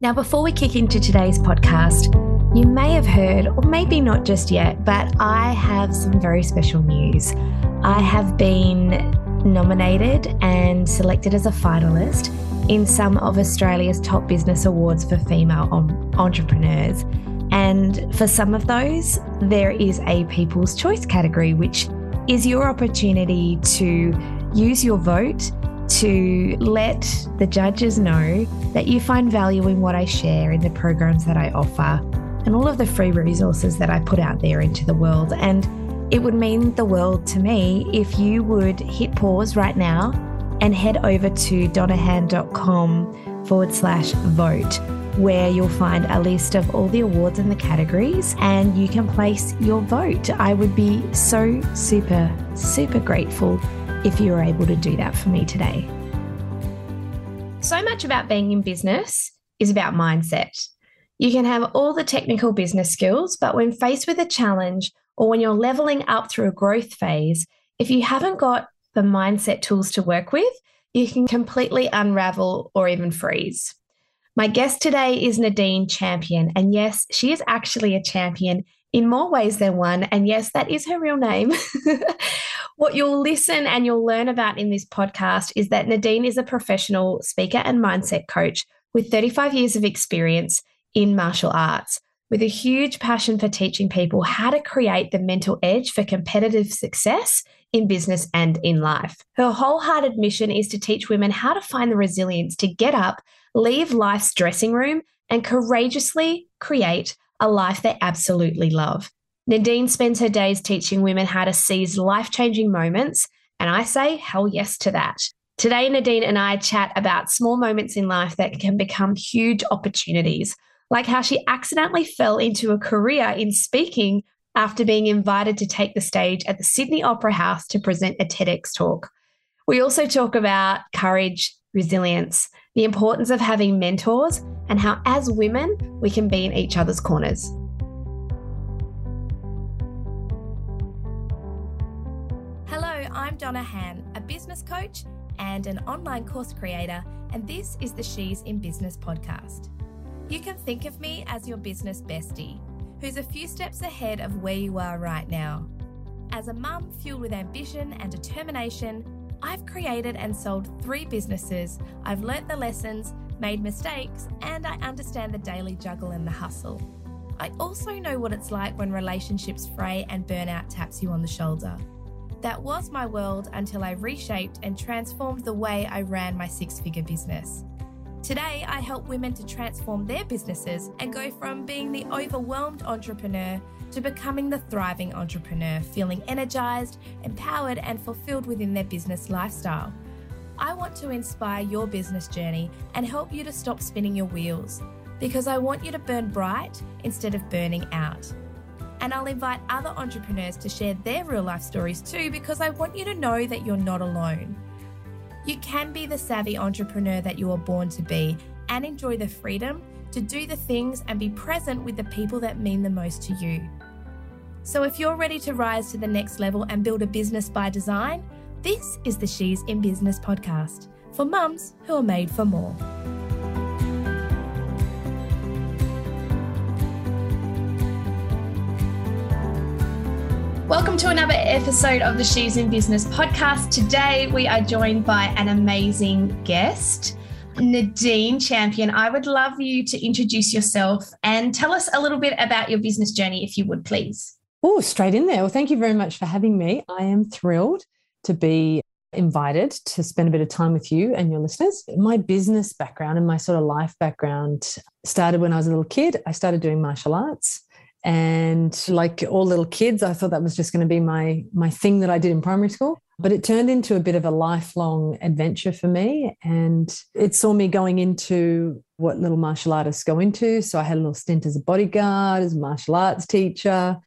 Now, before we kick into today's podcast, you may have heard, or maybe not just yet, but I have some very special news. I have been nominated and selected as a finalist in some of Australia's top business awards for female entrepreneurs. And for some of those, there is a People's Choice category, which is your opportunity to use your vote to let the judges know that you find value in what I share, in the programs that I offer, and all of the free resources that I put out there into the world. And it would mean the world to me if you would hit pause right now and head over to donahan.com/vote, where you'll find a list of all the awards and the categories, and you can place your vote. I would be so super grateful if you were able to do that for me today. So much about being in business is about mindset. You can have all the technical business skills, but when faced with a challenge or when you're leveling up through a growth phase, if you haven't got the mindset tools to work with, you can completely unravel or even freeze. My guest today is Nadine Champion, and yes, she is actually a champion in more ways than one, and yes, that is her real name. What you'll listen and you'll learn about in this podcast is that Nadine is a professional speaker and mindset coach with 35 years of experience in martial arts, with a huge passion for teaching people how to create the mental edge for competitive success in business and in life. Her wholehearted mission is to teach women how to find the resilience to get up, leave life's dressing room, and courageously create a life they absolutely love. Nadine spends her days teaching women how to seize life-changing moments, and I say hell yes to that. Today, Nadine and I chat about small moments in life that can become huge opportunities, like how she accidentally fell into a career in speaking after being invited to take the stage at the Sydney Opera House to present a TEDx talk. We also talk about courage, resilience, the importance of having mentors, and how as women, we can be in each other's corners. I'm Donna Han, a business coach and an online course creator, and this is the She's in Business podcast. You can think of me as your business bestie, who's a few steps ahead of where you are right now. As a mum fueled with ambition and determination, I've created and sold 3 businesses. I've learnt the lessons, made mistakes, and I understand the daily juggle and the hustle. I also know what it's like when relationships fray and burnout taps you on the shoulder. That was my world until I reshaped and transformed the way I ran my 6-figure business. Today, I help women to transform their businesses and go from being the overwhelmed entrepreneur to becoming the thriving entrepreneur, feeling energized, empowered, and fulfilled within their business lifestyle. I want to inspire your business journey and help you to stop spinning your wheels, because I want you to burn bright instead of burning out. And I'll invite other entrepreneurs to share their real life stories too, because I want you to know that you're not alone. You can be the savvy entrepreneur that you were born to be and enjoy the freedom to do the things and be present with the people that mean the most to you. So if you're ready to rise to the next level and build a business by design, this is the She's in Business podcast for mums who are made for more. Welcome to another episode of the She's in Business podcast. Today, we are joined by an amazing guest, Nadine Champion. I would love you to introduce yourself and tell us a little bit about your business journey, if you would, please. Oh, straight in there. Well, thank you very much for having me. I am thrilled to be invited to spend a bit of time with you and your listeners. My business background and my sort of life background started when I was a little kid. I started doing martial arts. And like all little kids, I thought that was just going to be my thing that I did in primary school. But it turned into a bit of a lifelong adventure for me. And it saw me going into what little martial artists go into. So I had a little stint as a bodyguard, as a martial arts teacher,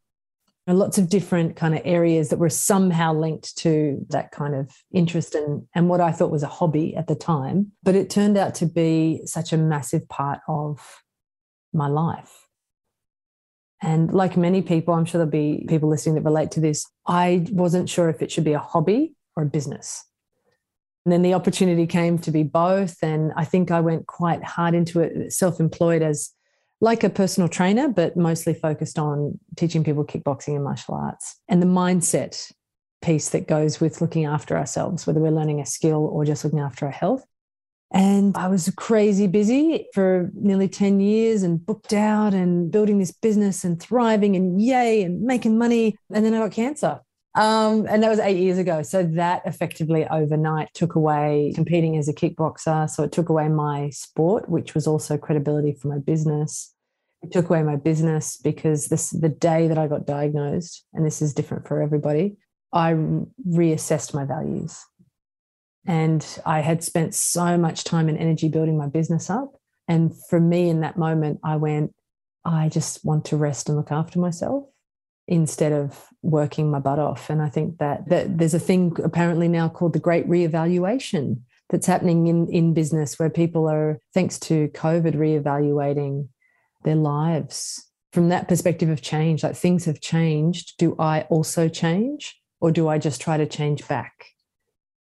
and lots of different kind of areas that were somehow linked to that kind of interest and what I thought was a hobby at the time. But it turned out to be such a massive part of my life. And like many people, I'm sure there'll be people listening that relate to this, I wasn't sure if it should be a hobby or a business. And then the opportunity came to be both. And I think I went quite hard into it, self-employed as like a personal trainer, but mostly focused on teaching people kickboxing and martial arts. And the mindset piece that goes with looking after ourselves, whether we're learning a skill or just looking after our health. And I was crazy busy for nearly 10 years and booked out and building this business and thriving and yay and making money. And then I got cancer. And that was 8 years ago. So that effectively overnight took away competing as a kickboxer. So it took away my sport, which was also credibility for my business. It took away my business because the day that I got diagnosed, and this is different for everybody, I reassessed my values. And I had spent so much time and energy building my business up. And for me in that moment, I went, I just want to rest and look after myself instead of working my butt off. And I think that there's a thing apparently now called the great reevaluation that's happening in business, where people are, thanks to COVID, reevaluating their lives. From that perspective of change, like things have changed. Do I also change, or do I just try to change back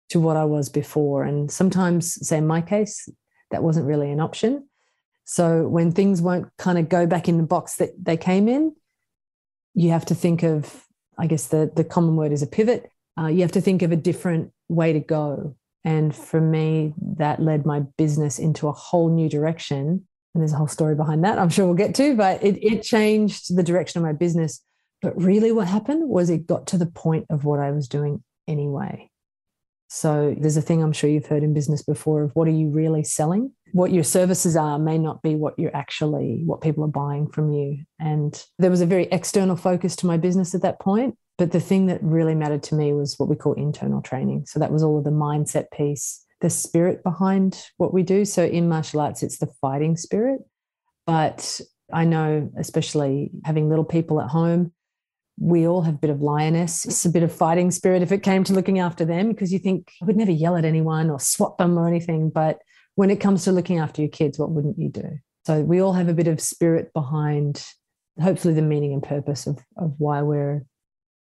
to what I was before? And sometimes, say in my case, that wasn't really an option. So when things won't kind of go back in the box that they came in, you have to think of, I guess the common word is a pivot. You have to think of a different way to go. And for me, that led my business into a whole new direction. And there's a whole story behind that I'm sure we'll get to, but it changed the direction of my business. But really what happened was it got to the point of what I was doing anyway. So there's a thing I'm sure you've heard in business before of, what are you really selling? What your services are may not be what people are buying from you. And there was a very external focus to my business at that point. But the thing that really mattered to me was what we call internal training. So that was all of the mindset piece, the spirit behind what we do. So in martial arts, it's the fighting spirit. But I know, especially having little people at home, we all have a bit of lioness. It's a bit of fighting spirit if it came to looking after them, because you think, I would never yell at anyone or swat them or anything. But when it comes to looking after your kids, what wouldn't you do? So we all have a bit of spirit behind, hopefully, the meaning and purpose of why we're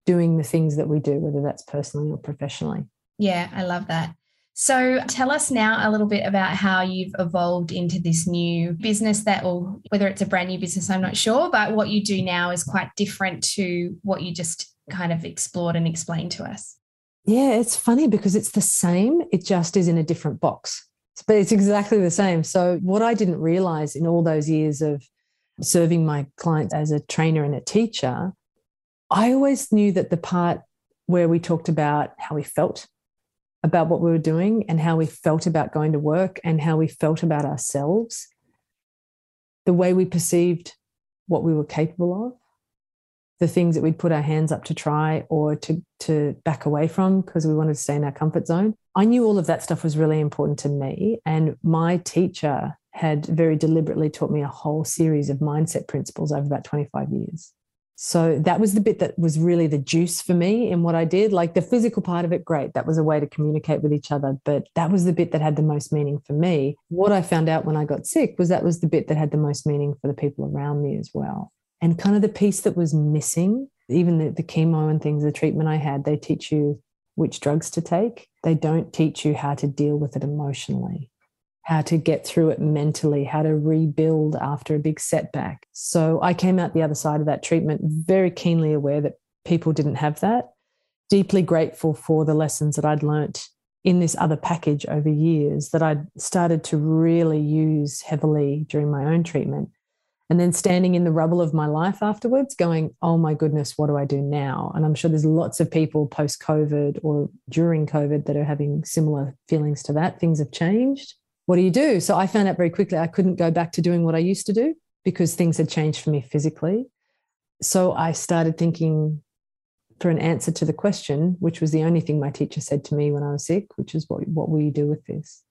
doing the things that we do, whether that's personally or professionally. Yeah, I love that. So tell us now a little bit about how you've evolved into this new business or whether it's a brand new business, I'm not sure, but what you do now is quite different to what you just kind of explored and explained to us. Yeah, it's funny because it's the same. It just is in a different box, but it's exactly the same. So what I didn't realize in all those years of serving my clients as a trainer and a teacher, I always knew that the part where we talked about how we felt about what we were doing and how we felt about going to work and how we felt about ourselves, the way we perceived what we were capable of, the things that we'd put our hands up to try or to back away from because we wanted to stay in our comfort zone. I knew all of that stuff was really important to me, and my teacher had very deliberately taught me a whole series of mindset principles over about 25 years. So that was the bit that was really the juice for me in what I did. Like the physical part of it, great. That was a way to communicate with each other. But that was the bit that had the most meaning for me. What I found out when I got sick was that was the bit that had the most meaning for the people around me as well. And kind of the piece that was missing, even the chemo and things, the treatment I had, they teach you which drugs to take. They don't teach you how to deal with it emotionally, how to get through it mentally, how to rebuild after a big setback. So I came out the other side of that treatment very keenly aware that people didn't have that, deeply grateful for the lessons that I'd learnt in this other package over years that I'd started to really use heavily during my own treatment. And then standing in the rubble of my life afterwards going, oh my goodness, what do I do now? And I'm sure there's lots of people post-COVID or during COVID that are having similar feelings to that. Things have changed. What do you do? So I found out very quickly I couldn't go back to doing what I used to do because things had changed for me physically. So I started thinking for an answer to the question, which was the only thing my teacher said to me when I was sick, which is, what will you do with this?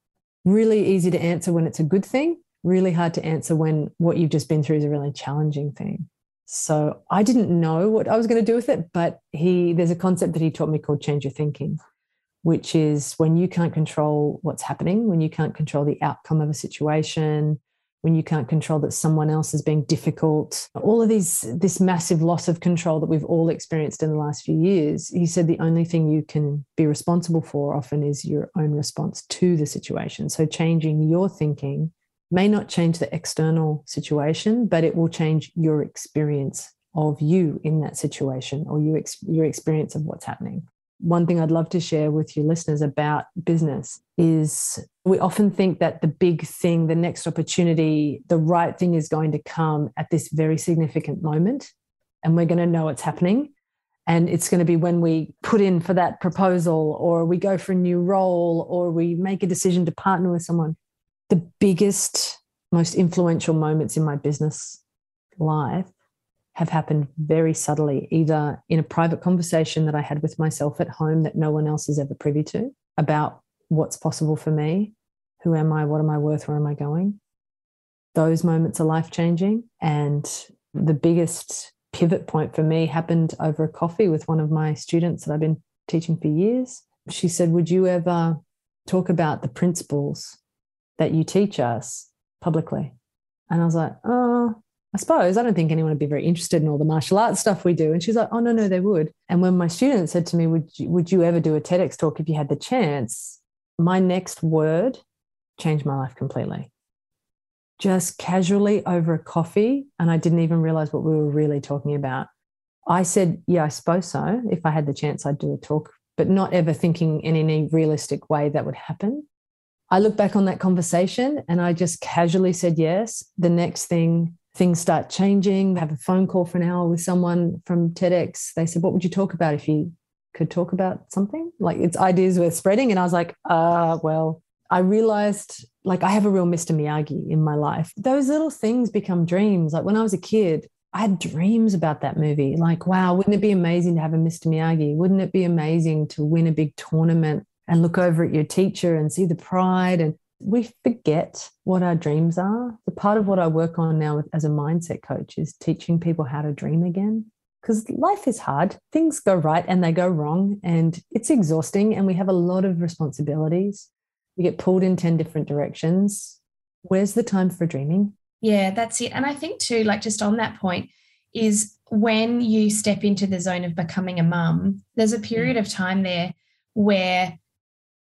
Really easy to answer when it's a good thing, really hard to answer when what you've just been through is a really challenging thing. So I didn't know what I was going to do with it, but there's a concept that he taught me called change your thinking, which is when you can't control what's happening, when you can't control the outcome of a situation, when you can't control that someone else is being difficult, all of these, this massive loss of control that we've all experienced in the last few years, he said the only thing you can be responsible for often is your own response to the situation. So changing your thinking may not change the external situation, but it will change your experience of you in that situation, or your experience of what's happening. One thing I'd love to share with your listeners about business is we often think that the big thing, the next opportunity, the right thing is going to come at this very significant moment, and we're going to know it's happening. And it's going to be when we put in for that proposal, or we go for a new role, or we make a decision to partner with someone. The biggest, most influential moments in my business life have happened very subtly, either in a private conversation that I had with myself at home that no one else is ever privy to about what's possible for me, who am I, what am I worth, where am I going? Those moments are life-changing. And the biggest pivot point for me happened over a coffee with one of my students that I've been teaching for years. She said, would you ever talk about the principles that you teach us publicly? And I was like, I suppose, I don't think anyone would be very interested in all the martial arts stuff we do. And she's like, oh, no, they would. And when my student said to me, would you ever do a TEDx talk if you had the chance? My next word changed my life completely. Just casually over a coffee, and I didn't even realize what we were really talking about. I said, yeah, I suppose so. If I had the chance, I'd do a talk, but not ever thinking in any realistic way that would happen. I look back on that conversation and I just casually said yes. The next thing, things start changing. I have a phone call for an hour with someone from TEDx. They said, what would you talk about if you could talk about something? Like, it's ideas worth spreading. And I was like, well, I realized like I have a real Mr. Miyagi in my life. Those little things become dreams. Like when I was a kid, I had dreams about that movie. Like, wow, wouldn't it be amazing to have a Mr. Miyagi? Wouldn't it be amazing to win a big tournament and look over at your teacher and see the pride? And we forget what our dreams are. The part of what I work on now as a mindset coach is teaching people how to dream again, because life is hard. Things go right and they go wrong, and it's exhausting, and we have a lot of responsibilities. We get pulled in 10 different directions. Where's the time for dreaming? Yeah, that's it. And I think too, like just on that point, is when you step into the zone of becoming a mum, there's a period of time there where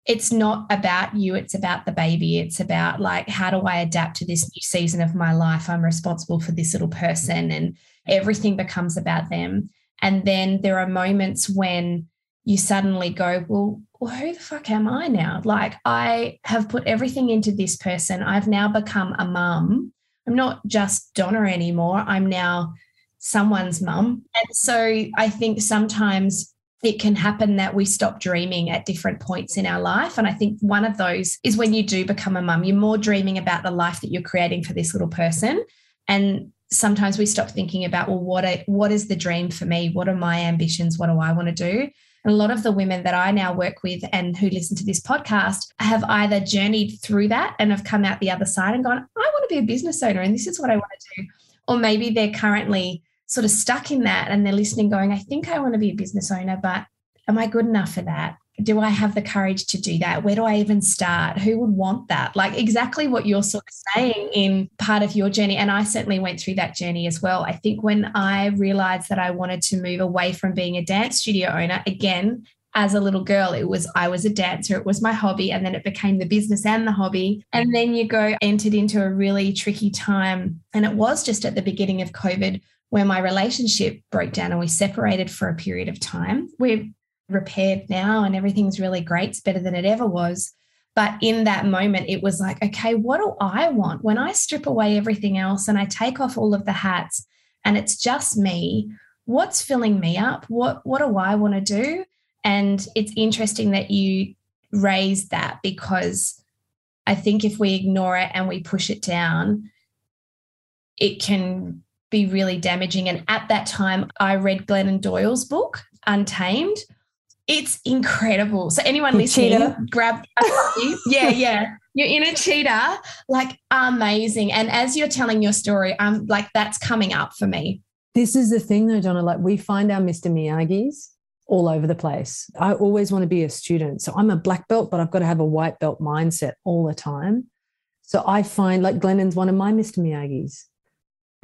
it's not about you, it's about the baby. It's about like, how do I adapt to this new season of my life? I'm responsible for this little person, and everything becomes about them. And then there are moments when you suddenly go, well, who the fuck am I now? Like, I have put everything into this person. I've now become a mum. I'm not just Donna anymore. I'm now someone's mum. And so I think sometimes it can happen that we stop dreaming at different points in our life. And I think one of those is when you do become a mum, you're more dreaming about the life that you're creating for this little person. And sometimes we stop thinking about, well, what is the dream for me? What are my ambitions? What do I want to do? And a lot of the women that I now work with and who listen to this podcast have either journeyed through that and have come out the other side and gone, I want to be a business owner and this is what I want to do. Or maybe they're currently sort of stuck in that and they're listening going, I think I want to be a business owner, but am I good enough for that? Do I have the courage to do that? Where do I even start? Who would want that? Like exactly what you're sort of saying in part of your journey. And I certainly went through that journey as well. I think when I realized that I wanted to move away from being a dance studio owner, again, as a little girl, I was a dancer. It was my hobby. And then it became the business and the hobby. And then entered into a really tricky time. And it was just at the beginning of COVID where my relationship broke down and we separated for a period of time. We've repaired now and everything's really great. It's better than it ever was. But in that moment, it was like, okay, what do I want? When I strip away everything else and I take off all of the hats and it's just me, what's filling me up? What do I want to do? And it's interesting that you raise that, because I think if we ignore it and we push it down, it can be really damaging. And at that time, I read Glennon Doyle's book, Untamed. It's incredible. So anyone listening, grab a copy. Yeah. You're in a cheetah, like amazing. And as you're telling your story, like that's coming up for me. This is the thing though, Donna, like we find our Mr. Miyagis all over the place. I always want to be a student. So I'm a black belt, but I've got to have a white belt mindset all the time. So I find, like, Glennon's one of my Mr. Miyagis.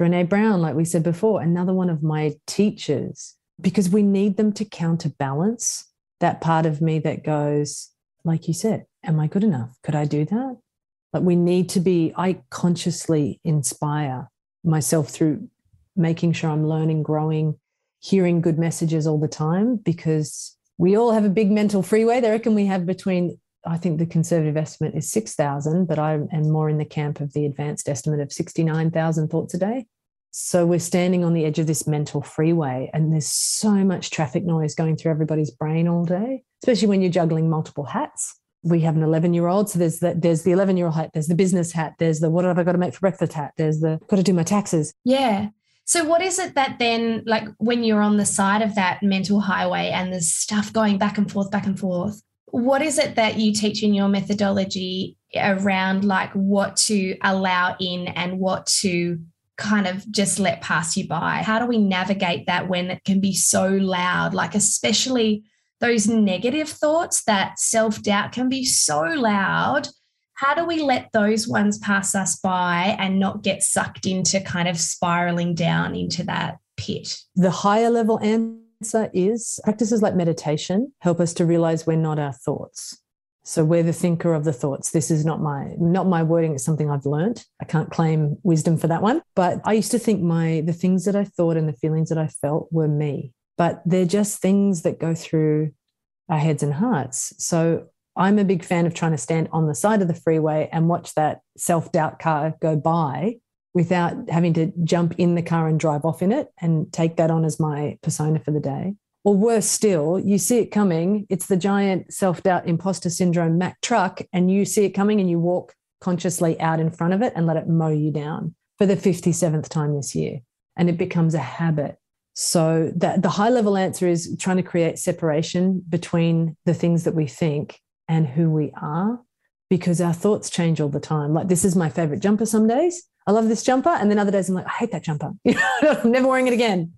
Brené Brown, like we said before, another one of my teachers, because we need them to counterbalance that part of me that goes, like you said, am I good enough? Could I do that? Like, we need to be, I consciously inspire myself through making sure I'm learning, growing, hearing good messages all the time, because we all have a big mental freeway. They reckon we have between, I think the conservative estimate is 6,000, but I am more in the camp of the advanced estimate of 69,000 thoughts a day. So we're standing on the edge of this mental freeway, and there's so much traffic noise going through everybody's brain all day, especially when you're juggling multiple hats. We have an 11-year-old, so there's the 11-year-old hat, there's the business hat, there's the what have I got to make for breakfast hat, there's the got to do my taxes. Yeah. So what is it that then, like, when you're on the side of that mental highway and there's stuff going back and forth, what is it that you teach in your methodology around, like, what to allow in and what to kind of just let pass you by? How do we navigate that when it can be so loud, like especially those negative thoughts, that self-doubt can be so loud? How do we let those ones pass us by and not get sucked into kind of spiraling down into that pit? The higher level answer is practices like meditation help us to realize we're not our thoughts. So we're the thinker of the thoughts. This is not my wording. It's something I've learned. I can't claim wisdom for that one. But I used to think the things that I thought and the feelings that I felt were me. But they're just things that go through our heads and hearts. So I'm a big fan of trying to stand on the side of the freeway and watch that self-doubt car go by without having to jump in the car and drive off in it and take that on as my persona for the day. Or worse still, you see it coming. It's the giant self-doubt imposter syndrome Mack truck, and you see it coming and you walk consciously out in front of it and let it mow you down for the 57th time this year. And it becomes a habit. So that the high-level answer is trying to create separation between the things that we think and who we are, because our thoughts change all the time. Like, this is my favorite jumper some days. I love this jumper. And then other days I'm like, I hate that jumper. I'm never wearing it again.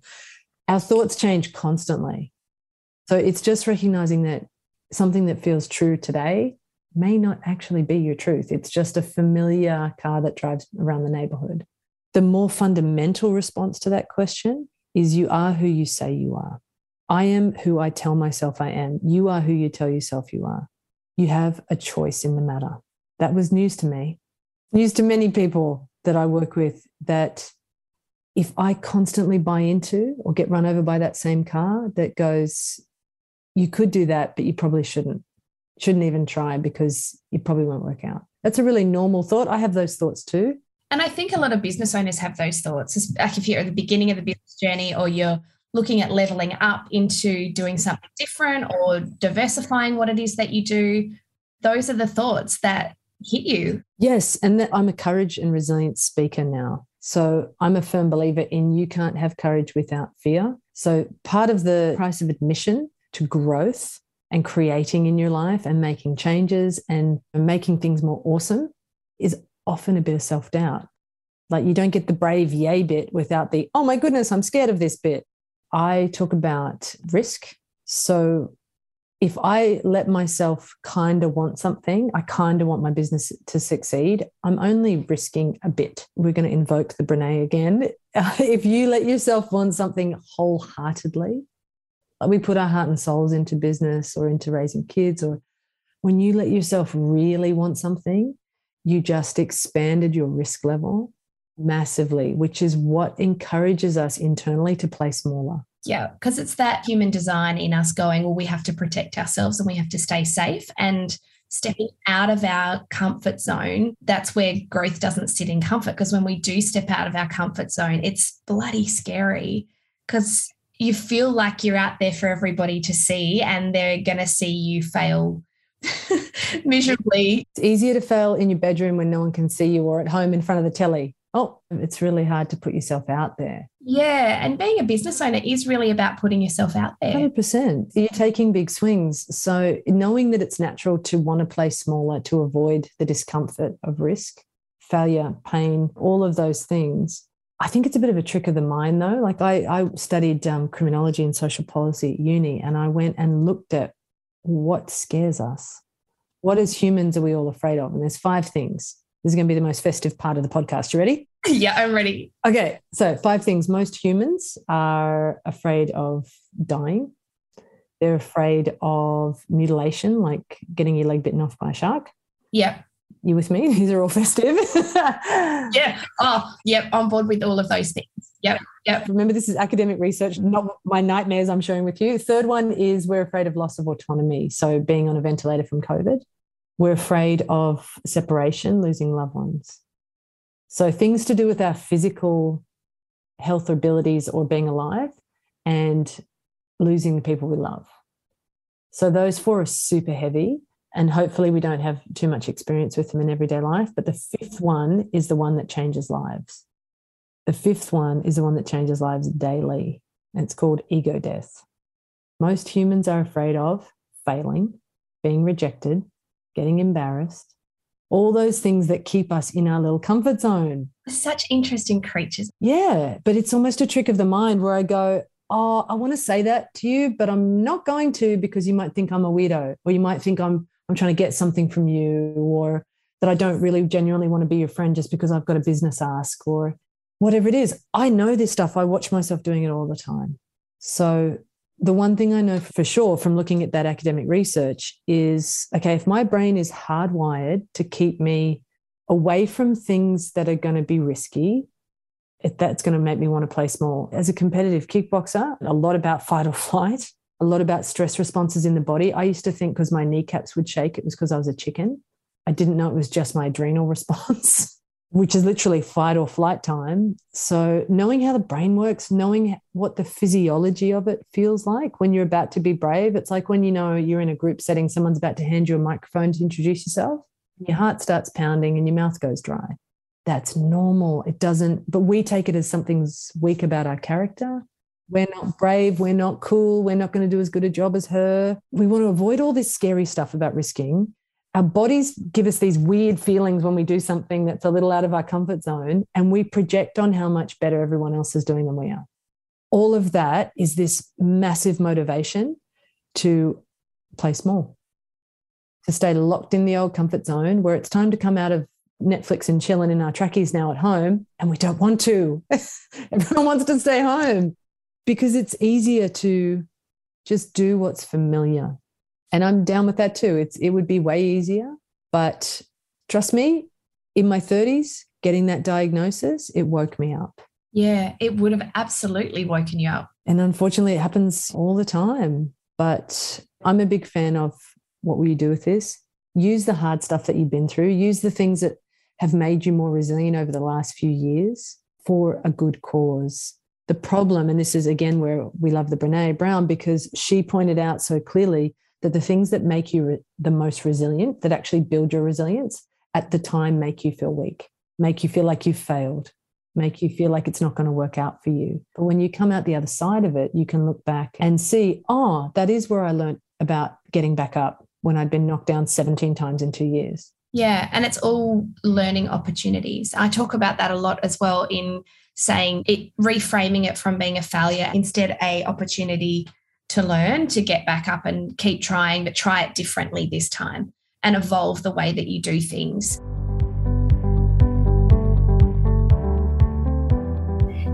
Our thoughts change constantly. So it's just recognizing that something that feels true today may not actually be your truth. It's just a familiar car that drives around the neighborhood. The more fundamental response to that question is, you are who you say you are. I am who I tell myself I am. You are who you tell yourself you are. You have a choice in the matter. That was news to me, news to many people that I work with, that if I constantly buy into or get run over by that same car that goes, you could do that, but you probably shouldn't even try because it probably won't work out. That's a really normal thought. I have those thoughts too. And I think a lot of business owners have those thoughts. It's like, if you're at the beginning of the business journey or you're looking at leveling up into doing something different or diversifying what it is that you do, those are the thoughts that hit you. Yes, and that I'm a courage and resilience speaker now. So I'm a firm believer in you can't have courage without fear. So part of the price of admission to growth and creating in your life and making changes and making things more awesome is often a bit of self-doubt. Like, you don't get the brave yay bit without the, oh my goodness, I'm scared of this bit. I talk about risk. So if I let myself kind of want something, I kind of want my business to succeed, I'm only risking a bit. We're going to invoke the Brené again. If you let yourself want something wholeheartedly, like we put our heart and souls into business or into raising kids, or when you let yourself really want something, you just expanded your risk level massively, which is what encourages us internally to play smaller. Yeah, because it's that human design in us going, well, we have to protect ourselves and we have to stay safe, and stepping out of our comfort zone. That's where growth doesn't sit in comfort, because when we do step out of our comfort zone, it's bloody scary, because you feel like you're out there for everybody to see and they're going to see you fail miserably. It's easier to fail in your bedroom when no one can see you, or at home in front of the telly. Oh, it's really hard to put yourself out there. Yeah, and being a business owner is really about putting yourself out there. 100%. You're taking big swings. So knowing that it's natural to want to play smaller, to avoid the discomfort of risk, failure, pain, all of those things. I think it's a bit of a trick of the mind though. Like, I studied criminology and social policy at uni, and I went and looked at what scares us. What as humans are we all afraid of? And there's 5 things. This is going to be the most festive part of the podcast. You ready? Yeah, I'm ready. Okay, so 5 things. Most humans are afraid of dying. They're afraid of mutilation, like getting your leg bitten off by a shark. Yeah. You with me? These are all festive. Yeah. Oh, yep. On board with all of those things. Yep. Yep. Remember, this is academic research, not my nightmares I'm sharing with you. Third one is we're afraid of loss of autonomy. So being on a ventilator from COVID. We're afraid of separation, losing loved ones. So things to do with our physical health or abilities or being alive and losing the people we love. So those 4 are super heavy, and hopefully we don't have too much experience with them in everyday life. But the 5th one is the one that changes lives. The 5th one is the one that changes lives daily, and it's called ego death. Most humans are afraid of failing, being rejected, getting embarrassed, all those things that keep us in our little comfort zone. Such interesting creatures. Yeah, but it's almost a trick of the mind where I go, oh, I want to say that to you, but I'm not going to, because you might think I'm a weirdo, or you might think I'm trying to get something from you, or that I don't really genuinely want to be your friend just because I've got a business ask or whatever it is. I know this stuff. I watch myself doing it all the time. So the one thing I know for sure from looking at that academic research is, okay, if my brain is hardwired to keep me away from things that are going to be risky, if that's going to make me want to play small. As a competitive kickboxer, a lot about fight or flight, a lot about stress responses in the body. I used to think because my kneecaps would shake, it was because I was a chicken. I didn't know it was just my adrenal response, which is literally fight or flight time. So knowing how the brain works, knowing what the physiology of it feels like when you're about to be brave, it's like when you know you're in a group setting, someone's about to hand you a microphone to introduce yourself, your heart starts pounding and your mouth goes dry. That's normal. It doesn't, but we take it as something's weak about our character. We're not brave. We're not cool. We're not going to do as good a job as her. We want to avoid all this scary stuff about risking. Our bodies give us these weird feelings when we do something that's a little out of our comfort zone, and we project on how much better everyone else is doing than we are. All of that is this massive motivation to play small, to stay locked in the old comfort zone where it's time to come out of Netflix and chilling in our trackies now at home, and we don't want to. Everyone wants to stay home because it's easier to just do what's familiar. And I'm down with that too. It would be way easier. But trust me, in my 30s, getting that diagnosis, it woke me up. Yeah, it would have absolutely woken you up. And unfortunately, it happens all the time. But I'm a big fan of what will you do with this? Use the hard stuff that you've been through. Use the things that have made you more resilient over the last few years for a good cause. The problem, and this is again where we love the Brené Brown, because she pointed out so clearly that the things that make you the most resilient, that actually build your resilience, at the time make you feel weak, make you feel like you've failed, make you feel like it's not going to work out for you. But when you come out the other side of it, you can look back and see, oh, that is where I learned about getting back up when I'd been knocked down 17 times in 2 years. Yeah, and it's all learning opportunities. I talk about that a lot as well in saying it, reframing it from being a failure, instead a opportunity to learn, to get back up and keep trying, but try it differently this time and evolve the way that you do things.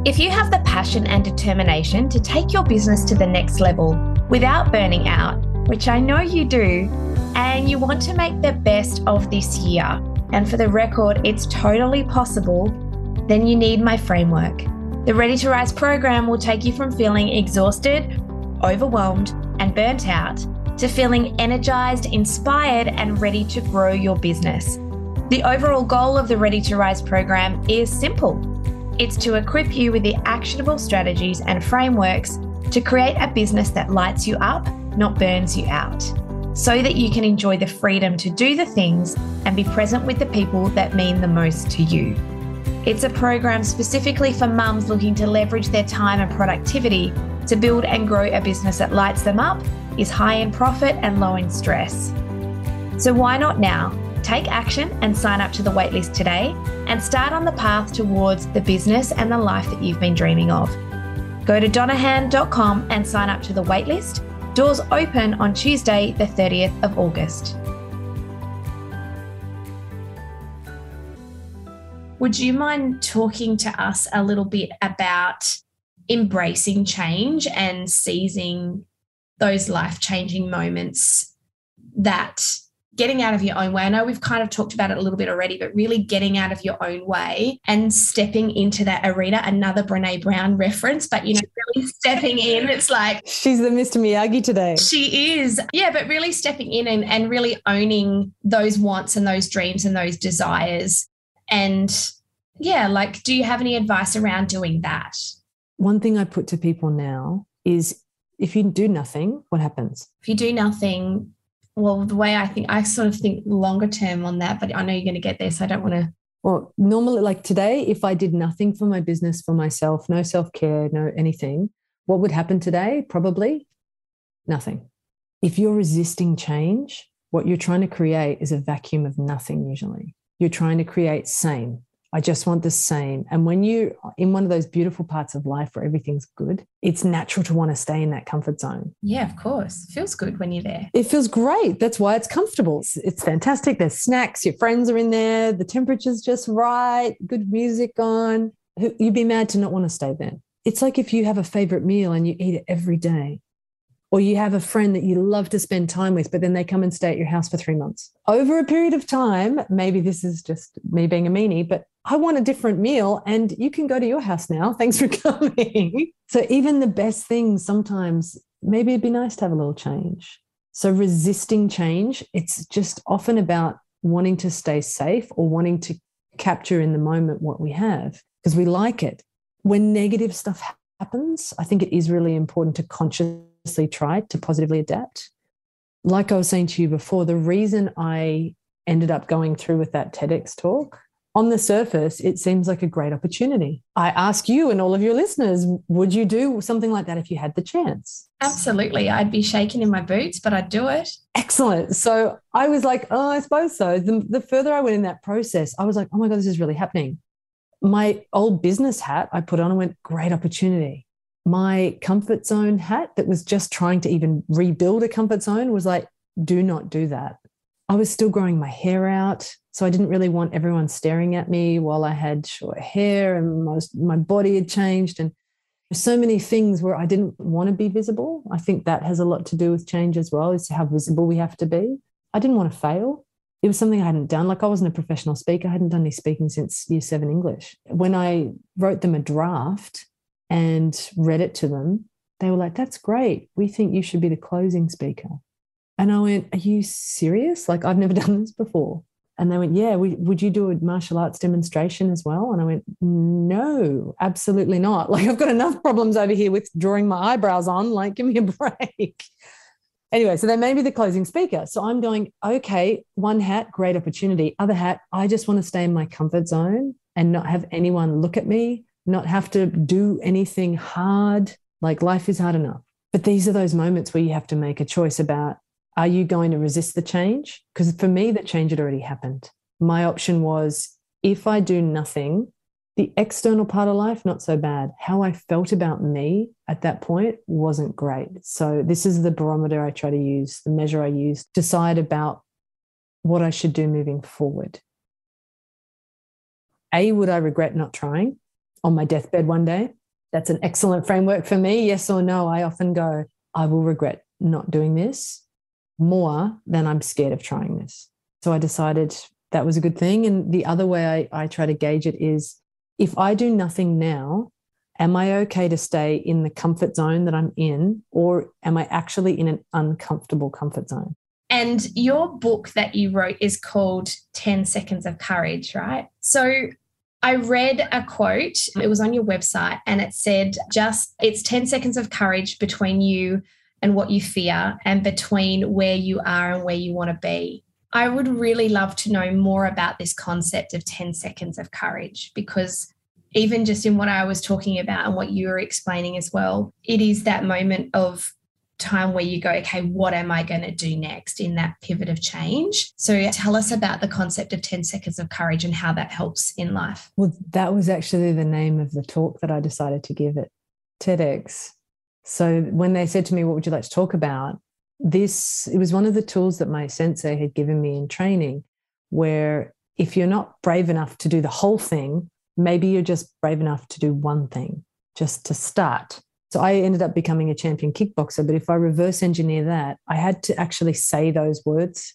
If you have the passion and determination to take your business to the next level without burning out, which I know you do, and you want to make the best of this year, and for the record, it's totally possible, then you need my framework. The Ready to Rise program will take you from feeling exhausted, overwhelmed and burnt out to feeling energized, inspired and ready to grow your business. The overall goal of the Ready to Rise program is simple. It's to equip you with the actionable strategies and frameworks to create a business that lights you up, not burns you out, so that you can enjoy the freedom to do the things and be present with the people that mean the most to you. It's a program specifically for mums looking to leverage their time and productivity to build and grow a business that lights them up, is high in profit and low in stress. So why not now? Take action and sign up to the waitlist today and start on the path towards the business and the life that you've been dreaming of. Go to donahan.com and sign up to the waitlist. Doors open on Tuesday, the 30th of August. Would you mind talking to us a little bit about embracing change and seizing those life-changing moments that getting out of your own way? I know we've kind of talked about it a little bit already, but really getting out of your own way and stepping into that arena, another Brené Brown reference, but, you know, really stepping in. It's like... she's the Mr. Miyagi today. She is. Yeah, but really stepping in and really owning those wants and those dreams and those desires. And, yeah, like, do you have any advice around doing that? One thing I put to people now is if you do nothing, what happens? If you do nothing... well, the way I think, I sort of think longer term on that, but I know you're going to get there, so I don't want to. Well, normally, like today, if I did nothing for my business, for myself, no self-care, no anything, what would happen today? Probably nothing. If you're resisting change, what you're trying to create is a vacuum of nothing usually. You're trying to create same. I just want the same. And when you're in one of those beautiful parts of life where everything's good, it's natural to want to stay in that comfort zone. Yeah, of course. It feels good when you're there. It feels great. That's why it's comfortable. It's fantastic. There's snacks. Your friends are in there. The temperature's just right. Good music on. You'd be mad to not want to stay there. It's like if you have a favorite meal and you eat it every day, or you have a friend that you love to spend time with, but then they come and stay at your house for 3 months. Over a period of time, maybe this is just me being a meanie, but I want a different meal and you can go to your house now. Thanks for coming. So even the best things sometimes, maybe it'd be nice to have a little change. So resisting change, it's just often about wanting to stay safe or wanting to capture in the moment what we have because we like it. When negative stuff happens, I think it is really important to consciously try to positively adapt. Like I was saying to you before, the reason I ended up going through with that TEDx talk, on the surface, it seems like a great opportunity. I ask you and all of your listeners, would you do something like that if you had the chance? Absolutely. I'd be shaking in my boots, but I'd do it. Excellent. So I was like, oh, I suppose so. The further I went in that process, I was like, oh my God, this is really happening. My old business hat I put on and went, great opportunity. My comfort zone hat that was just trying to even rebuild a comfort zone was like, do not do that. I was still growing my hair out, so I didn't really want everyone staring at me while I had short hair and my body had changed and so many things where I didn't want to be visible. I think that has a lot to do with change as well, is how visible we have to be. I didn't want to fail. It was something I hadn't done. Like I wasn't a professional speaker. I hadn't done any speaking since year 7 English. When I wrote them a draft and read it to them, they were like, that's great. We think you should be the closing speaker. And I went, are you serious? Like, I've never done this before. And they went, yeah, would you do a martial arts demonstration as well? And I went, no, absolutely not. Like, I've got enough problems over here with drawing my eyebrows on. Like, give me a break. Anyway, so they made me the closing speaker. So I'm going, okay, one hat, great opportunity. Other hat, I just want to stay in my comfort zone and not have anyone look at me, not have to do anything hard, like life is hard enough. But these are those moments where you have to make a choice about, are you going to resist the change? Because for me, the change had already happened. My option was, if I do nothing, the external part of life, not so bad. How I felt about me at that point wasn't great. So this is the barometer I try to use, the measure I use, decide about what I should do moving forward. A, would I regret not trying? On my deathbed one day, that's an excellent framework for me. Yes or no, I often go, I will regret not doing this more than I'm scared of trying this. So I decided that was a good thing. And the other way I try to gauge it is, if I do nothing now, am I okay to stay in the comfort zone that I'm in, or am I actually in an uncomfortable comfort zone? And your book that you wrote is called 10 Seconds of Courage, right? So I read a quote, it was on your website, and it said, just it's 10 seconds of courage between you and what you fear and between where you are and where you want to be. I would really love to know more about this concept of 10 seconds of courage, because even just in what I was talking about and what you were explaining as well, it is that moment of time where you go, okay, what am I going to do next in that pivot of change? So tell us about the concept of 10 seconds of courage and how that helps in life. Well, that was actually the name of the talk that I decided to give at TEDx. So when they said to me, what would you like to talk about? It was one of the tools that my sensei had given me in training, where if you're not brave enough to do the whole thing, maybe you're just brave enough to do one thing, just to start. So I ended up becoming a champion kickboxer, but if I reverse engineer that, I had to actually say those words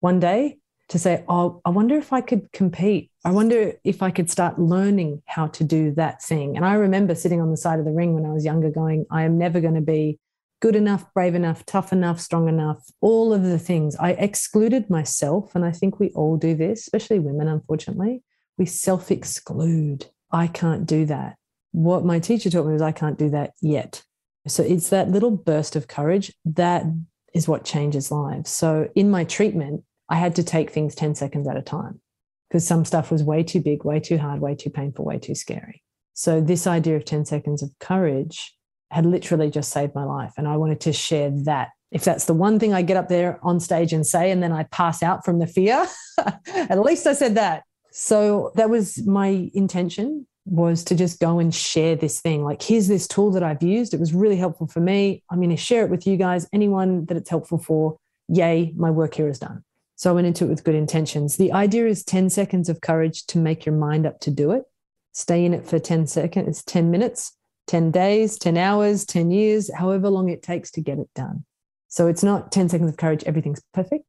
one day to say, oh, I wonder if I could compete. I wonder if I could start learning how to do that thing. And I remember sitting on the side of the ring when I was younger going, I am never going to be good enough, brave enough, tough enough, strong enough, all of the things. I excluded myself, and I think we all do this, especially women, unfortunately. We self-exclude. I can't do that. What my teacher taught me was I can't do that yet. So it's that little burst of courage that is what changes lives. So in my treatment, I had to take things 10 seconds at a time because some stuff was way too big, way too hard, way too painful, way too scary. So this idea of 10 seconds of courage had literally just saved my life, and I wanted to share that. If that's the one thing I get up there on stage and say, and then I pass out from the fear, at least I said that. So that was my intention, was to just go and share this thing. Like, here's this tool that I've used. It was really helpful for me. I'm going to share it with you guys. Anyone that it's helpful for, yay, my work here is done. So I went into it with good intentions. The idea is 10 seconds of courage to make your mind up to do it. Stay in it for 10 seconds. It's 10 minutes, 10 days, 10 hours, 10 years, however long it takes to get it done. So it's not 10 seconds of courage, everything's perfect.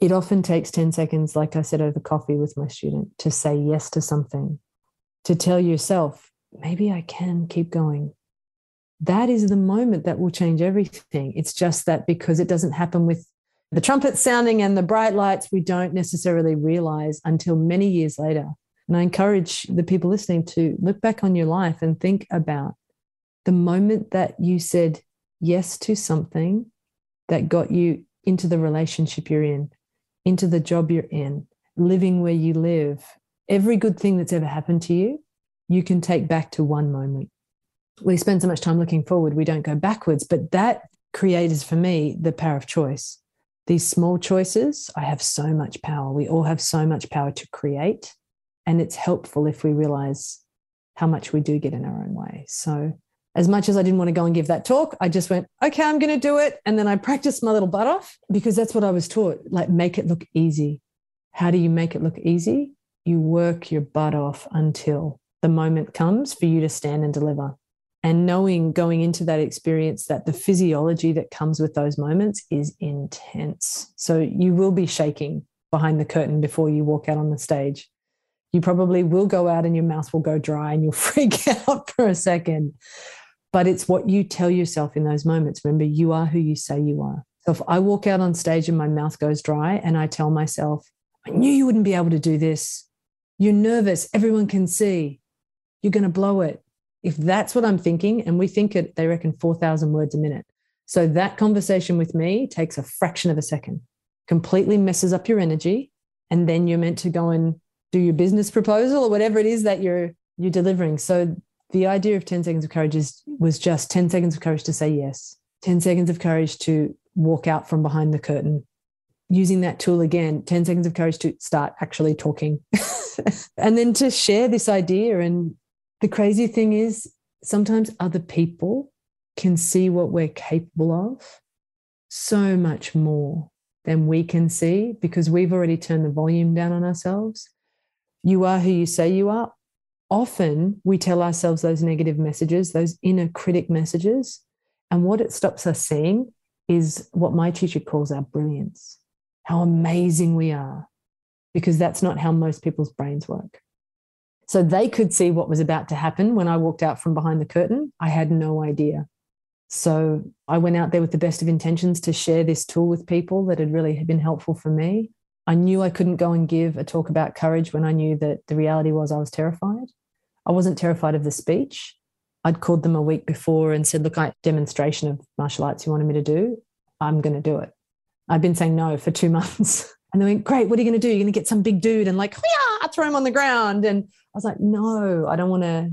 It often takes 10 seconds, like I said, over coffee with my student, to say yes to something, to tell yourself, maybe I can keep going. That is the moment that will change everything. It's just that because it doesn't happen with the trumpets sounding and the bright lights, we don't necessarily realize until many years later. And I encourage the people listening to look back on your life and think about the moment that you said yes to something that got you into the relationship you're in, into the job you're in, living where you live. Every good thing that's ever happened to you, you can take back to one moment. We spend so much time looking forward, we don't go backwards, but that creates for me the power of choice. These small choices, I have so much power. We all have so much power to create, and it's helpful if we realize how much we do get in our own way. So as much as I didn't want to go and give that talk, I just went, okay, I'm going to do it. And then I practiced my little butt off because that's what I was taught, like, make it look easy. How do you make it look easy? You work your butt off until the moment comes for you to stand and deliver. And knowing going into that experience that the physiology that comes with those moments is intense. So you will be shaking behind the curtain before you walk out on the stage. You probably will go out and your mouth will go dry and you'll freak out for a second. But it's what you tell yourself in those moments. Remember, you are who you say you are. So if I walk out on stage and my mouth goes dry and I tell myself, I knew you wouldn't be able to do this. You're nervous. Everyone can see. You're going to blow it. If that's what I'm thinking, and we think it, they reckon 4,000 words a minute. So that conversation with me takes a fraction of a second, completely messes up your energy. And then you're meant to go and do your business proposal or whatever it is that you're delivering. So the idea of 10 seconds of courage was just 10 seconds of courage to say yes, 10 seconds of courage to walk out from behind the curtain. Using that tool again, 10 seconds of courage to start actually talking and then to share this idea. And the crazy thing is sometimes other people can see what we're capable of so much more than we can see because we've already turned the volume down on ourselves. You are who you say you are. Often we tell ourselves those negative messages, those inner critic messages, and what it stops us seeing is what my teacher calls our brilliance, how amazing we are, because that's not how most people's brains work. So they could see what was about to happen when I walked out from behind the curtain. I had no idea. So I went out there with the best of intentions to share this tool with people that had really been helpful for me. I knew I couldn't go and give a talk about courage when I knew that the reality was I was terrified. I wasn't terrified of the speech. I'd called them a week before and said, look, I demonstration of martial arts you wanted me to do. I'm going to do it. I've been saying no for 2 months. And they went, great, what are you going to do? You're going to get some big dude and like, hoo-yah, throw him on the ground. And I was like, no, I don't want to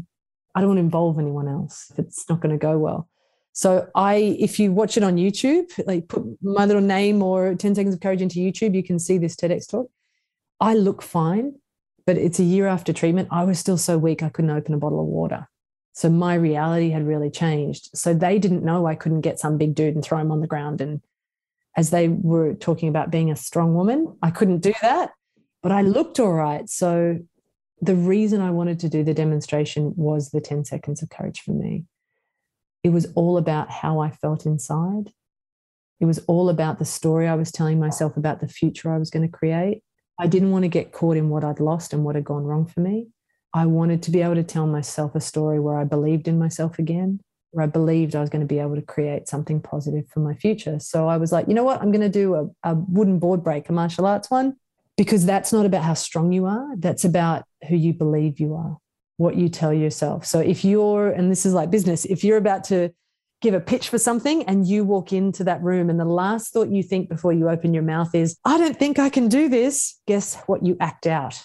involve anyone else. It's not going to go well. So if you watch it on YouTube, like put my little name or 10 seconds of courage into YouTube, you can see this TEDx talk. I look fine, but it's a year after treatment. I was still so weak I couldn't open a bottle of water. So my reality had really changed. So they didn't know I couldn't get some big dude and throw him on the ground. And as they were talking about being a strong woman, I couldn't do that. but I looked all right. So the reason I wanted to do the demonstration was the 10 seconds of courage for me. It was all about how I felt inside. It was all about the story I was telling myself about the future I was going to create. I didn't want to get caught in what I'd lost and what had gone wrong for me. I wanted to be able to tell myself a story where I believed in myself again, where I believed I was going to be able to create something positive for my future. So I was like, you know what? I'm going to do a wooden board break, a martial arts one, because that's not about how strong you are. That's about who you believe you are, what you tell yourself. So if you're, and this is like business, if you're about to give a pitch for something and you walk into that room and the last thought you think before you open your mouth is, I don't think I can do this. Guess what? You act out.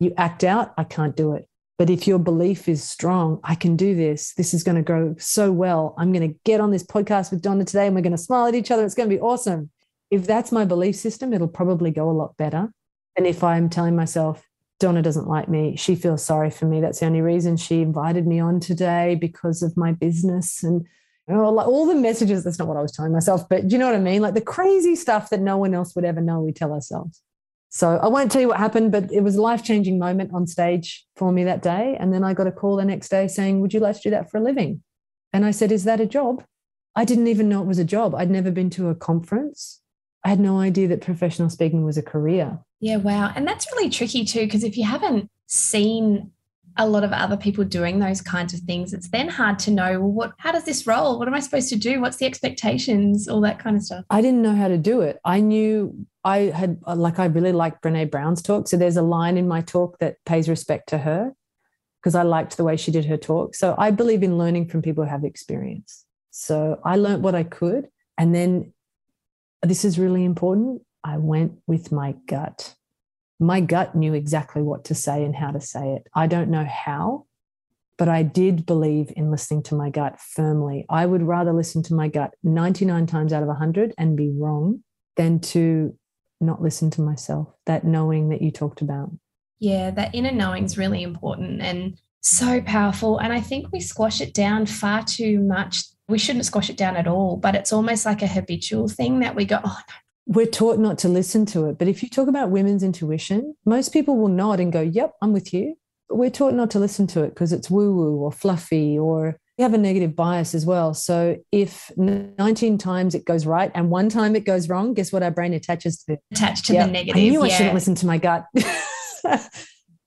You act out, I can't do it. But if your belief is strong, I can do this. This is going to go so well. I'm going to get on this podcast with Donna today and we're going to smile at each other. It's going to be awesome. If that's my belief system, it'll probably go a lot better. And if I'm telling myself, Donna doesn't like me, she feels sorry for me, that's the only reason she invited me on today because of my business and all the messages, that's not what I was telling myself, but do you know what I mean? Like the crazy stuff that no one else would ever know we tell ourselves. So I won't tell you what happened, but it was a life-changing moment on stage for me that day. And then I got a call the next day saying, would you like to do that for a living? And I said, is that a job? I didn't even know it was a job. I'd never been to a conference. I had no idea that professional speaking was a career. Yeah, wow. And that's really tricky too, because if you haven't seen a lot of other people doing those kinds of things, it's then hard to know, well, how does this roll? What am I supposed to do? What's the expectations? All that kind of stuff. I didn't know how to do it. I knew I really liked Brené Brown's talk. So there's a line in my talk that pays respect to her because I liked the way she did her talk. So I believe in learning from people who have experience. So I learned what I could. And then this is really important. I went with my gut. My gut knew exactly what to say and how to say it. I don't know how, but I did believe in listening to my gut firmly. I would rather listen to my gut 99 times out of 100 and be wrong than to not listen to myself, that knowing that you talked about. Yeah, that inner knowing is really important and so powerful. And I think we squash it down far too much. We shouldn't squash it down at all, but it's almost like a habitual thing that we go, oh, no. We're taught not to listen to it. But if you talk about women's intuition, most people will nod and go, yep, I'm with you. But we're taught not to listen to it because it's woo-woo or fluffy, or we have a negative bias as well. So if 19 times it goes right and one time it goes wrong, guess what our brain attaches to? Attached to the negative. I knew I shouldn't listen to my gut.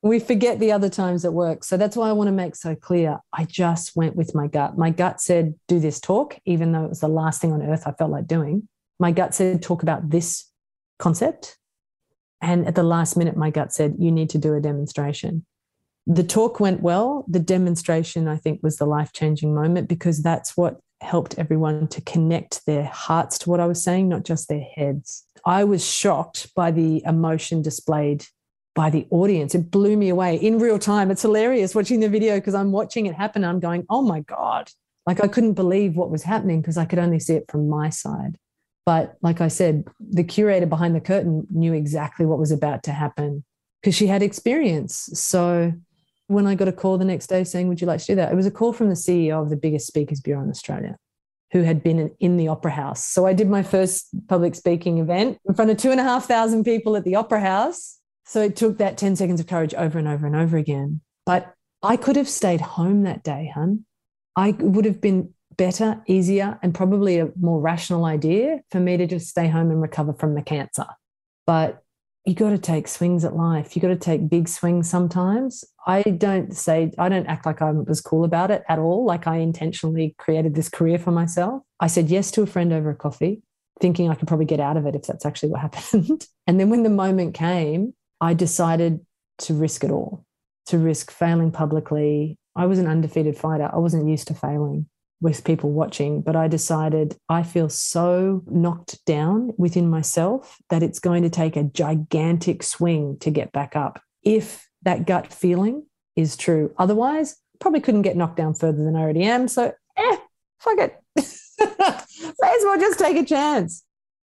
We forget the other times it works. So that's why I want to make so clear. I just went with my gut. My gut said, do this talk, even though it was the last thing on earth I felt like doing. My gut said, talk about this concept. And at the last minute, my gut said, you need to do a demonstration. The talk went well. The demonstration, I think, was the life-changing moment because that's what helped everyone to connect their hearts to what I was saying, not just their heads. I was shocked by the emotion displayed by the audience. It blew me away in real time. It's hilarious watching the video because I'm watching it happen. I'm going, oh my God. Like I couldn't believe what was happening because I could only see it from my side. But like I said, the curator behind the curtain knew exactly what was about to happen because she had experience. So when I got a call the next day saying, would you like to do that? It was a call from the CEO of the biggest speakers bureau in Australia who had been in the Opera House. So I did my first public speaking event in front of 2,500 people at the Opera House. So it took that 10 seconds of courage over and over and over again. But I could have stayed home that day, hun. I would have been better, easier, and probably a more rational idea for me to just stay home and recover from the cancer. But you got to take swings at life. You got to take big swings sometimes. I don't act like I was cool about it at all. Like I intentionally created this career for myself. I said yes to a friend over a coffee, thinking I could probably get out of it if that's actually what happened. And then when the moment came, I decided to risk it all, to risk failing publicly. I was an undefeated fighter. I wasn't used to failing with people watching, but I decided I feel so knocked down within myself that it's going to take a gigantic swing to get back up if that gut feeling is true. Otherwise, probably couldn't get knocked down further than I already am. So, fuck it. May as well just take a chance.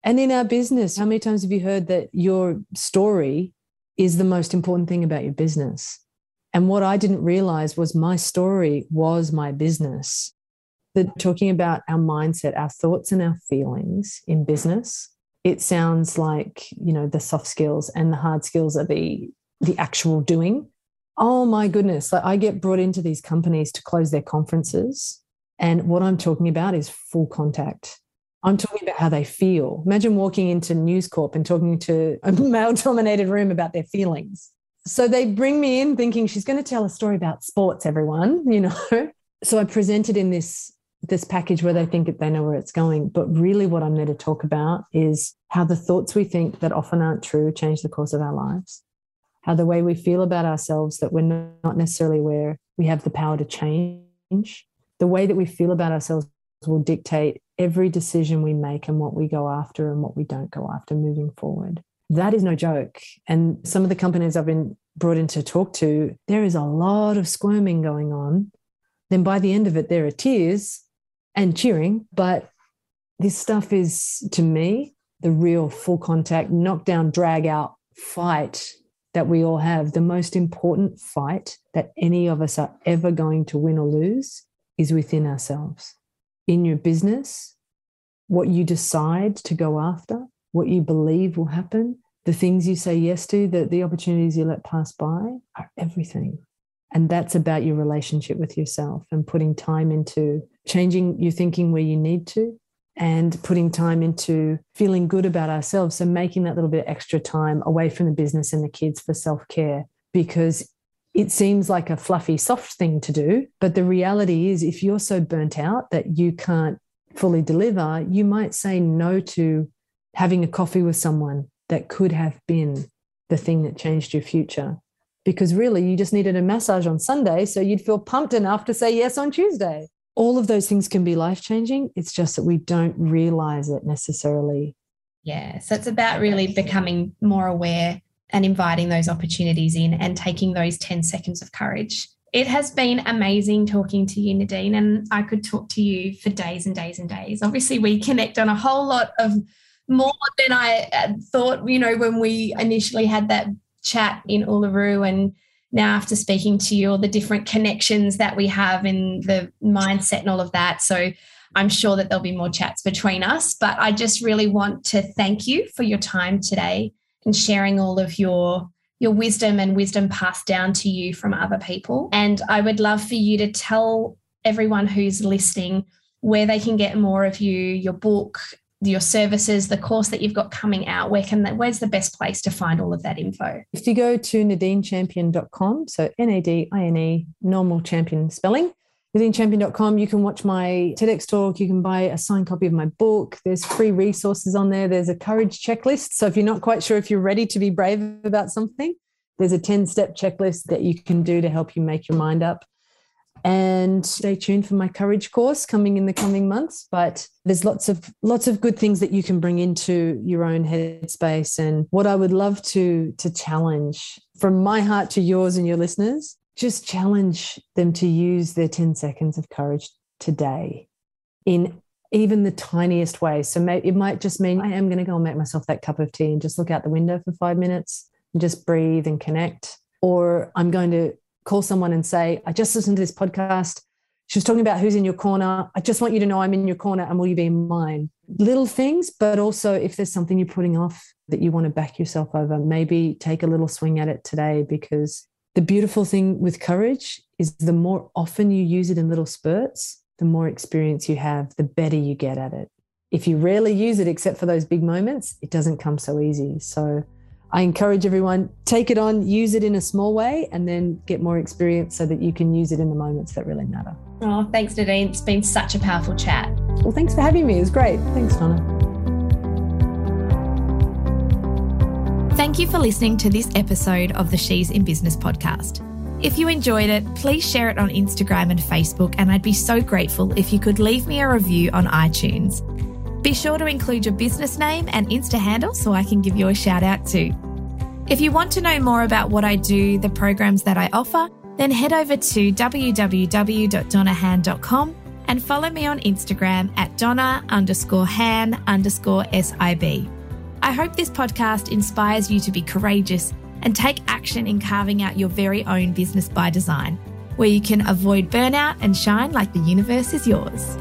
And in our business, how many times have you heard that your story is the most important thing about your business? And what I didn't realize was my story was my business. Talking about our mindset, our thoughts and our feelings in business it sounds like, you know, the soft skills and the hard skills are the actual doing. Oh my goodness. Like, I get brought into these companies to close their conferences, and what I'm talking about is full contact. I'm talking about how they feel. Imagine walking into News Corp and talking to a male-dominated room about their feelings. So they bring me in thinking she's going to tell a story about sports, everyone, you know. So I presented in this package where they think they know where it's going. But really what I'm there to talk about is how the thoughts we think that often aren't true change the course of our lives, how the way we feel about ourselves that we're not necessarily aware we have the power to change. The way that we feel about ourselves will dictate every decision we make and what we go after and what we don't go after moving forward. That is no joke. And some of the companies I've been brought in to talk to, there is a lot of squirming going on. Then by the end of it, there are tears and cheering. But this stuff is, to me, the real full contact, knockdown, drag out fight that we all have. The most important fight that any of us are ever going to win or lose is within ourselves. In your business, what you decide to go after, what you believe will happen, the things you say yes to, the opportunities you let pass by are everything. And that's about your relationship with yourself and putting time into changing your thinking where you need to and putting time into feeling good about ourselves. So making that little bit of extra time away from the business and the kids for self-care, because it seems like a fluffy, soft thing to do, but the reality is if you're so burnt out that you can't fully deliver, you might say no to having a coffee with someone that could have been the thing that changed your future, because really you just needed a massage on Sunday so you'd feel pumped enough to say yes on Tuesday. All of those things can be life-changing. It's just that we don't realize it necessarily. Yeah, so it's about really becoming more aware and inviting those opportunities in and taking those 10 seconds of courage. It has been amazing talking to you, Nadine, and I could talk to you for days and days and days. Obviously, we connect on a whole lot of more than I thought, you know, when we initially had that chat in Uluru, and now after speaking to you, all the different connections that we have in the mindset and all of that. So I'm sure that there'll be more chats between us, but I just really want to thank you for your time today and sharing all of your wisdom and wisdom passed down to you from other people. And I would love for you to tell everyone who's listening where they can get more of you, your book, your services, the course that you've got coming out. Where's the best place to find all of that info? If you go to nadinechampion.com, so Nadine, normal champion spelling, nadinechampion.com, you can watch my TEDx talk. You can buy a signed copy of my book. There's free resources on there. There's a courage checklist. So if you're not quite sure if you're ready to be brave about something, there's a 10-step checklist that you can do to help you make your mind up. And stay tuned for my courage course coming in the coming months. But there's lots of good things that you can bring into your own headspace. And what I would love to challenge from my heart to yours and your listeners, just challenge them to use their 10 seconds of courage today in even the tiniest way. So it might just mean I am going to go and make myself that cup of tea and just look out the window for 5 minutes and just breathe and connect. Or I'm going to call someone and say, I just listened to this podcast. She was talking about who's in your corner. I just want you to know I'm in your corner, and will you be in mine? Little things, but also if there's something you're putting off that you want to back yourself over, maybe take a little swing at it today, because the beautiful thing with courage is the more often you use it in little spurts, the more experience you have, the better you get at it. If you rarely use it except for those big moments, it doesn't come so easy. So I encourage everyone, take it on, use it in a small way, and then get more experience so that you can use it in the moments that really matter. Oh, thanks, Nadine. It's been such a powerful chat. Well, thanks for having me. It was great. Thanks, Donna. Thank you for listening to this episode of the She's in Business podcast. If you enjoyed it, please share it on Instagram and Facebook, and I'd be so grateful if you could leave me a review on iTunes. Be sure to include your business name and Insta handle so I can give you a shout out too. If you want to know more about what I do, the programs that I offer, then head over to www.donahan.com and follow me on Instagram at Donna_Han_SIB. I hope this podcast inspires you to be courageous and take action in carving out your very own business by design, where you can avoid burnout and shine like the universe is yours.